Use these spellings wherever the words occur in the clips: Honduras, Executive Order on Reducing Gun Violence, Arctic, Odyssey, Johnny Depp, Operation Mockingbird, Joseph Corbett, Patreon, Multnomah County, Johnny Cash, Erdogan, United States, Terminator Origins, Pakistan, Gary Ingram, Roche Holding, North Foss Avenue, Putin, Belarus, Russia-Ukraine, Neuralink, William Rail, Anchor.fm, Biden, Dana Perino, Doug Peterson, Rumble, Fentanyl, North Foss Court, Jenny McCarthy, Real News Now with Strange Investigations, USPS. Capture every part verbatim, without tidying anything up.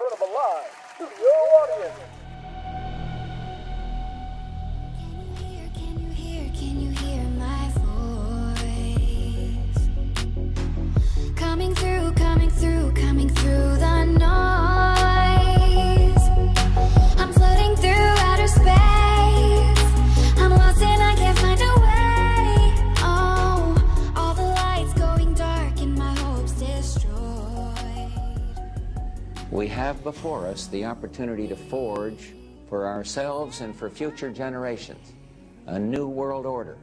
front of a live studio audience. Coming through, coming through, coming through the noise. I'm floating through outer space. I'm lost and I can't find a way. Oh, all the lights going dark and my hopes destroyed. We have before us the opportunity to forge for ourselves and for future generations a new world order.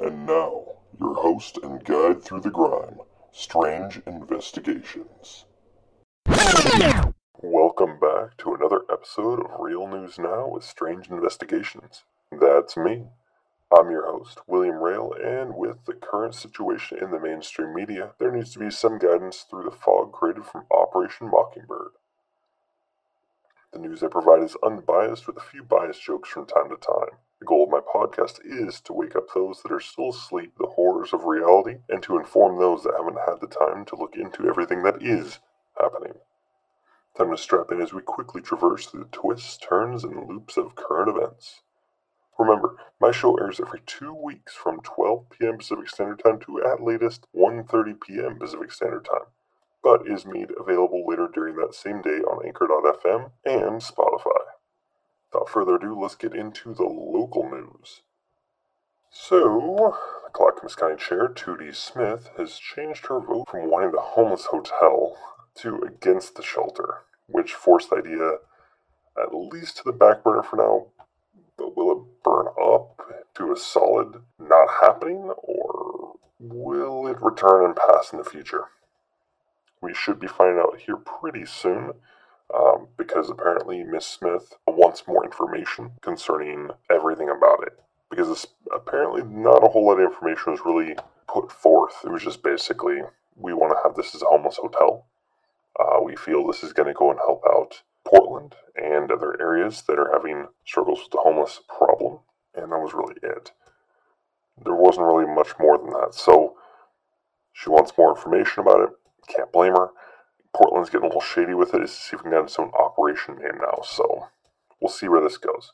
And now, your host and guide through the grime, Strange Investigations. Welcome back to another episode of Real News Now with Strange Investigations. That's me. I'm your host, William Rail, and with the current situation in the mainstream media, there needs to be some guidance through the fog created from Operation Mockingbird. The news I provide is unbiased with a few biased jokes from time to time. The goal of my podcast is to wake up those that are still asleep to the horrors of reality and to inform those that haven't had the time to look into everything that is happening. Time to strap in as we quickly traverse through the twists, turns, and loops of current events. Remember, my show airs every two weeks from twelve p.m. Pacific Standard Time to at latest one thirty p.m. Pacific Standard Time, but is made available later during that same day on Anchor dot f m and Spotify. Without further ado, let's get into the local news. So, the Clackamas County Chair, Tootie Smith, has changed her vote from wanting the homeless hotel to against the shelter, which forced the idea at least to the back burner for now, but will it burn up to a solid not happening, or will it return and pass in the future? We should be finding out here pretty soon. Um, because apparently Miss Smith wants more information concerning everything about it. Because it's apparently not a whole lot of information was really put forth. It was just basically, we want to have this as a homeless hotel. Uh, we feel this is going to go and help out Portland and other areas that are having struggles with the homeless problem. And that was really it. There wasn't really much more than that. So she wants more information about it. Can't blame her. Portland's getting a little shady with it. It's even got its own operation name now, so we'll see where this goes.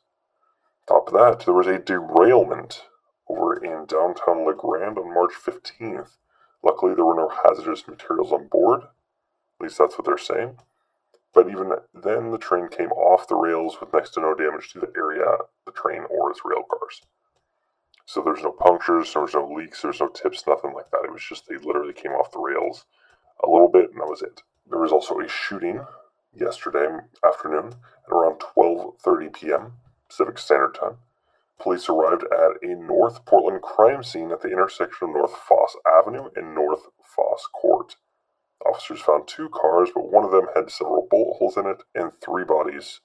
Top of that, there was a derailment over in downtown La Grande on March fifteenth. Luckily, there were no hazardous materials on board. At least that's what they're saying. But even then, the train came off the rails with next to no damage to the area, the train, or its rail cars. So there's no punctures, there's no leaks, there's no tips, nothing like that. It was just they literally came off the rails a little bit, and that was it. There was also a shooting yesterday afternoon at around twelve thirty p.m. Pacific Standard Time. Police arrived at a North Portland crime scene at the intersection of North Foss Avenue and North Foss Court. Officers found two cars, but one of them had several bullet holes in it and three bodies.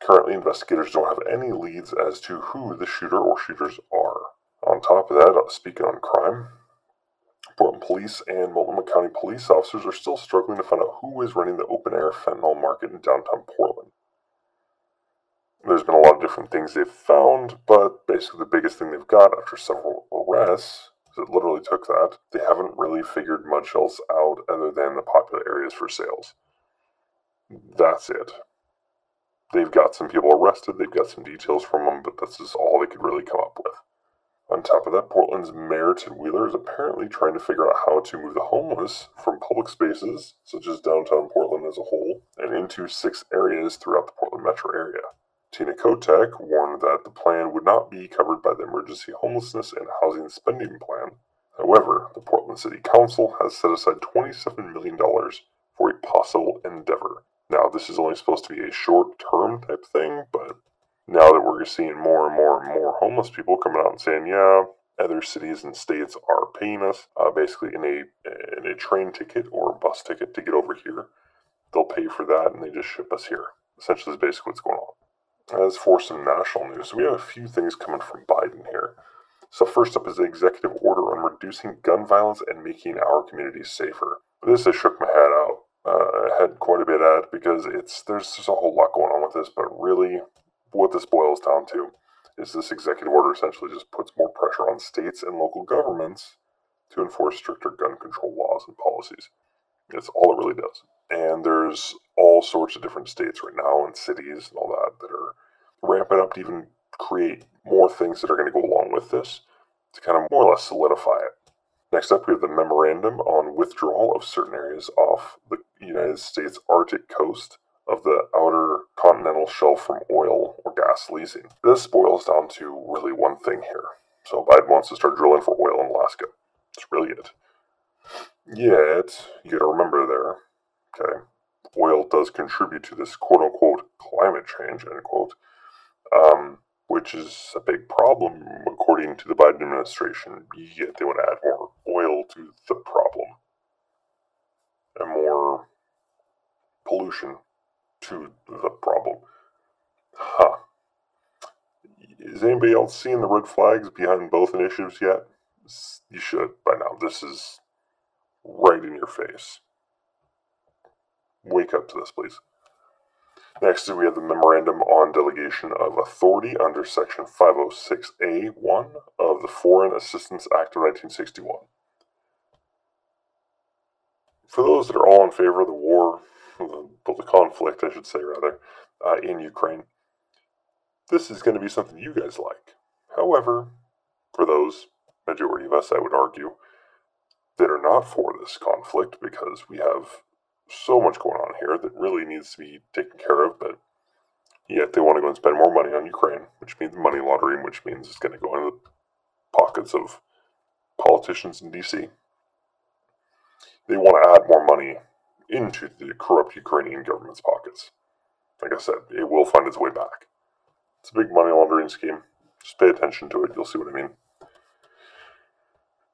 Currently, investigators don't have any leads as to who the shooter or shooters are. On top of that, speaking on crime, Portland Police and Multnomah County police officers are still struggling to find out who is running the open-air fentanyl market in downtown Portland. There's been a lot of different things they've found, but basically the biggest thing they've got after several arrests, because it literally took that, they haven't really figured much else out other than the popular areas for sales. That's it. They've got some people arrested, they've got some details from them, but this is all they could really come up with. On top of that, Portland's Mayor Ted Wheeler is apparently trying to figure out how to move the homeless from public spaces, such as downtown Portland as a whole, and into six areas throughout the Portland metro area. Tina Kotek warned that the plan would not be covered by the Emergency Homelessness and Housing Spending Plan. However, the Portland City Council has set aside twenty-seven million dollars for a possible endeavor. Now, this is only supposed to be a short-term type thing, but now that we're seeing more and more and more homeless people coming out and saying, yeah, other cities and states are paying us, uh, basically in a in a train ticket or bus ticket to get over here, they'll pay for that and they just ship us here. Essentially, is basically what's going on. As for some national news, we have a few things coming from Biden here. So first up is the executive order on reducing gun violence and making our communities safer. This I shook my head out, uh, head quite a bit at, because it's there's just a whole lot going on with this, but really, what this boils down to is this executive order essentially just puts more pressure on states and local governments to enforce stricter gun control laws and policies. That's all it really does. And there's all sorts of different states right now and cities and all that that are ramping up to even create more things that are going to go along with this to kind of more or less solidify it. Next up, we have the memorandum on withdrawal of certain areas off the United States Arctic coast of the Outer Continental Shelf from oil or gas leasing. This boils down to really one thing here. So Biden wants to start drilling for oil in Alaska. That's really it. Yet, you gotta remember there, okay, oil does contribute to this quote-unquote climate change, end quote, um, which is a big problem according to the Biden administration, yet they want to add more oil to the problem and more pollution to the problem. Huh. Is anybody else seeing the red flags behind both initiatives yet? You should by now. This is right in your face. Wake up to this, please. Next, we have the Memorandum on Delegation of Authority under Section five oh six A one of the Foreign Assistance Act of nineteen sixty-one. For those that are all in favor of the war, the, the conflict, I should say, rather, uh, in Ukraine, this is going to be something you guys like. However, for those, majority of us, I would argue, that are not for this conflict, because we have so much going on here that really needs to be taken care of, but yet they want to go and spend more money on Ukraine, which means money laundering, which means it's going to go into the pockets of politicians in D C. They want to add more money into the corrupt Ukrainian government's pockets. Like I said, it will find its way back. It's a big money laundering scheme. Just pay attention to it, you'll see what I mean.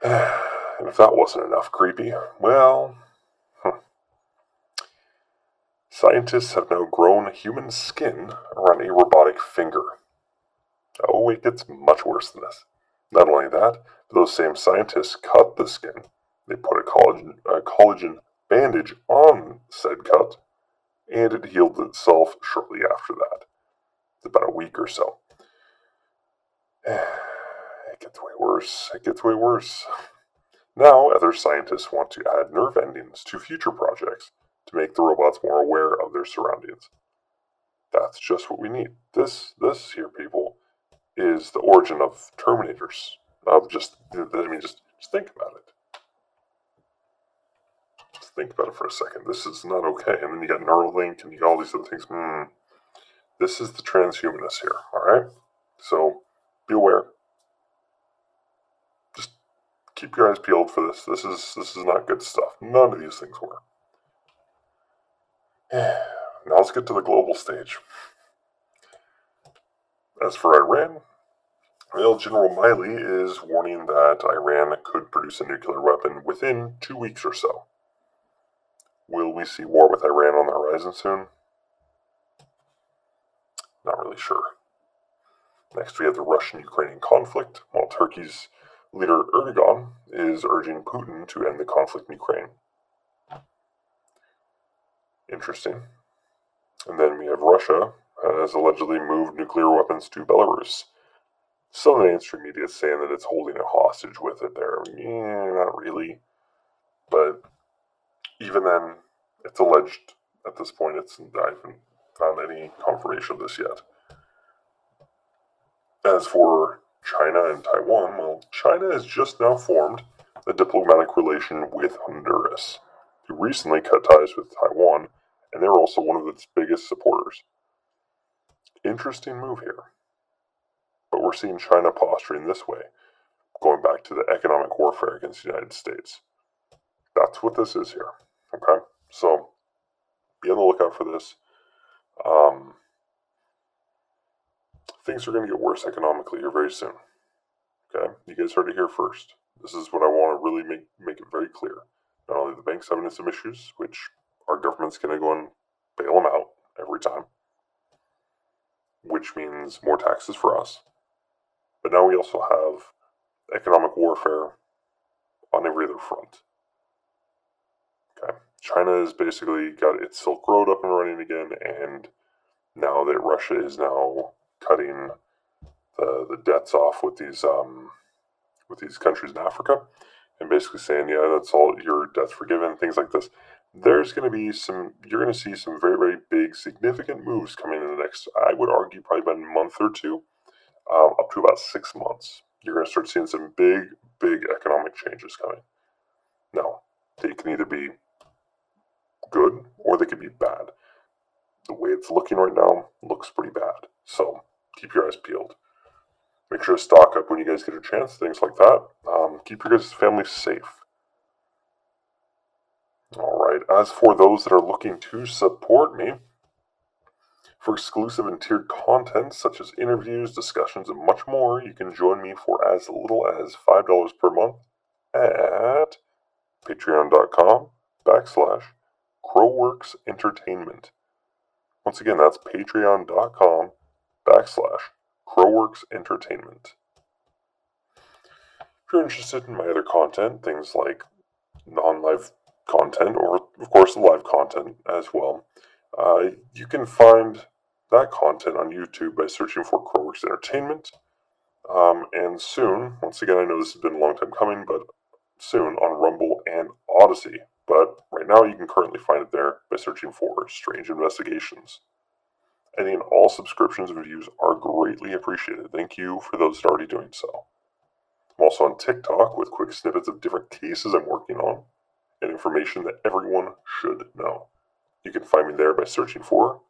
And if that wasn't enough creepy, well... Scientists have now grown human skin around a robotic finger. Oh, it gets much worse than this. Not only that, but those same scientists cut the skin. They put a collagen, a collagen bandage on said cut, and it healed itself shortly after that. About a week or so. It gets way worse. It gets way worse. Now, other scientists want to add nerve endings to future projects to make the robots more aware of their surroundings. That's just what we need. This, this here, people, is the origin of Terminators. Of just, I mean, just, just think about it. Just think about it for a second. This is not okay. And then you got Neuralink, and you got all these other things. Hmm. This is the transhumanists here. All right. So be aware. Just keep your eyes peeled for this. This is this is not good stuff. None of these things were. Now let's get to the global stage. As for Iran, well, General Miley is warning that Iran could produce a nuclear weapon within two weeks or so. Will we see war with Iran on the horizon soon? Not really sure. Next, we have the Russian-Ukrainian conflict, while Turkey's leader Erdogan is urging Putin to end the conflict in Ukraine. Interesting. And then we have Russia has allegedly moved nuclear weapons to Belarus. Some of the mainstream media is saying that it's holding a hostage with it there. Yeah, not really. But even then, it's alleged at this point. It's I haven't found any confirmation of this yet. As for China and Taiwan, well, China has just now formed a diplomatic relation with Honduras, who recently cut ties with Taiwan, and they're also one of its biggest supporters. Interesting move here. But we're seeing China posturing this way, going back to the economic warfare against the United States. That's what this is here. Okay? So, be on the lookout for this. Um, things are going to get worse economically here very soon. Okay? You guys heard it here first. This is what I want to really make, make it very clear. Not only the banks having some issues, which our government's going to go and bail them out every time, which means more taxes for us. But now we also have economic warfare on every other front. Okay, China has basically got its Silk Road up and running again, and now that Russia is now cutting the the debts off with these um with these countries in Africa, and basically saying, yeah, that's all, your death forgiven, things like this, there's going to be some, you're going to see some very, very big, significant moves coming in the next, I would argue, probably about a month or two, um, up to about six months. You're going to start seeing some big, big economic changes coming. Now, they can either be good or they could be bad. The way it's looking right now looks pretty bad. So keep your eyes peeled. Make sure to stock up when you guys get a chance, things like that. Um, keep your guys' family safe. All right. As for those that are looking to support me for exclusive and tiered content, such as interviews, discussions, and much more, you can join me for as little as five dollars per month at patreon.com backslash CrowWorks Entertainment. Once again, that's patreon.com backslash CrowWorks Entertainment. If you're interested in my other content, things like non-live content or, of course, live content as well, uh, you can find that content on YouTube by searching for CrowWorks Entertainment. Um, and soon, once again, I know this has been a long time coming, but soon on Rumble and Odyssey. But right now you can currently find it there by searching for Strange Investigations. Any and all subscriptions and views are greatly appreciated. Thank you for those that are already doing so. I'm also on TikTok with quick snippets of different cases I'm working on and information that everyone should know. You can find me there by searching for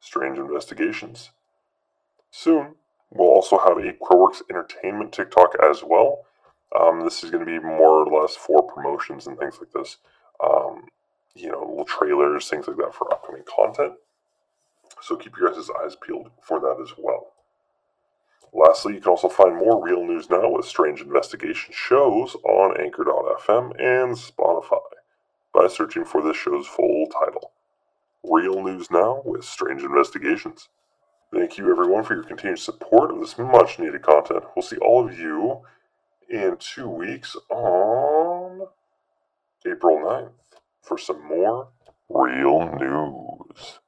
Strange Investigations. Soon, we'll also have a CrowWorks Entertainment TikTok as well. Um, this is going to be more or less for promotions and things like this. Um, you know, little trailers, things like that for upcoming content. So keep your guys' eyes peeled for that as well. Lastly, you can also find more Real News Now with Strange Investigation shows on Anchor dot f m and Spotify by searching for this show's full title, Real News Now with Strange Investigations. Thank you, everyone, for your continued support of this much-needed content. We'll see all of you in two weeks on April ninth for some more Real News.